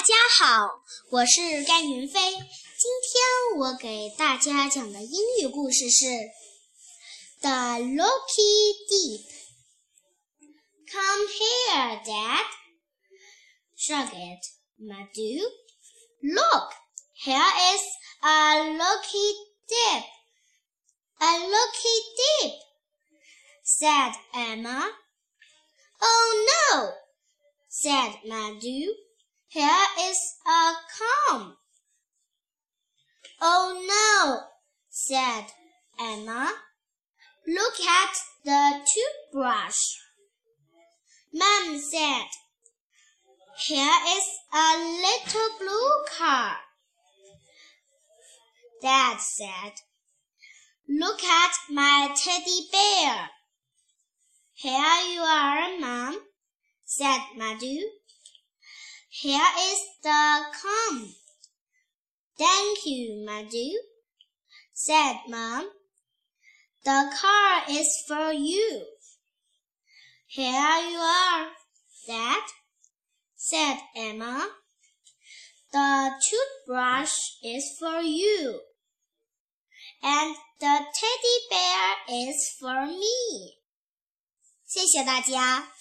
大家好，我是甘云飞。今天我给大家讲的英语故事是 The Lucky Deep。 Come here, Dad, shrug it, Madhu. Look, here is a lucky dip. A lucky dip, said Emma. Oh no, said Madhu.Here is a comb. Oh no, said Emma. Look at the toothbrush. Mom said, here is a little blue car. Dad said, look at my teddy bear. Here you are, Mom, said Madhu.Here is the comb. Thank you, Madhu, said Mom. The car is for you. Here you are, Dad, said Emma. The toothbrush is for you. And the teddy bear is for me. 谢谢大家。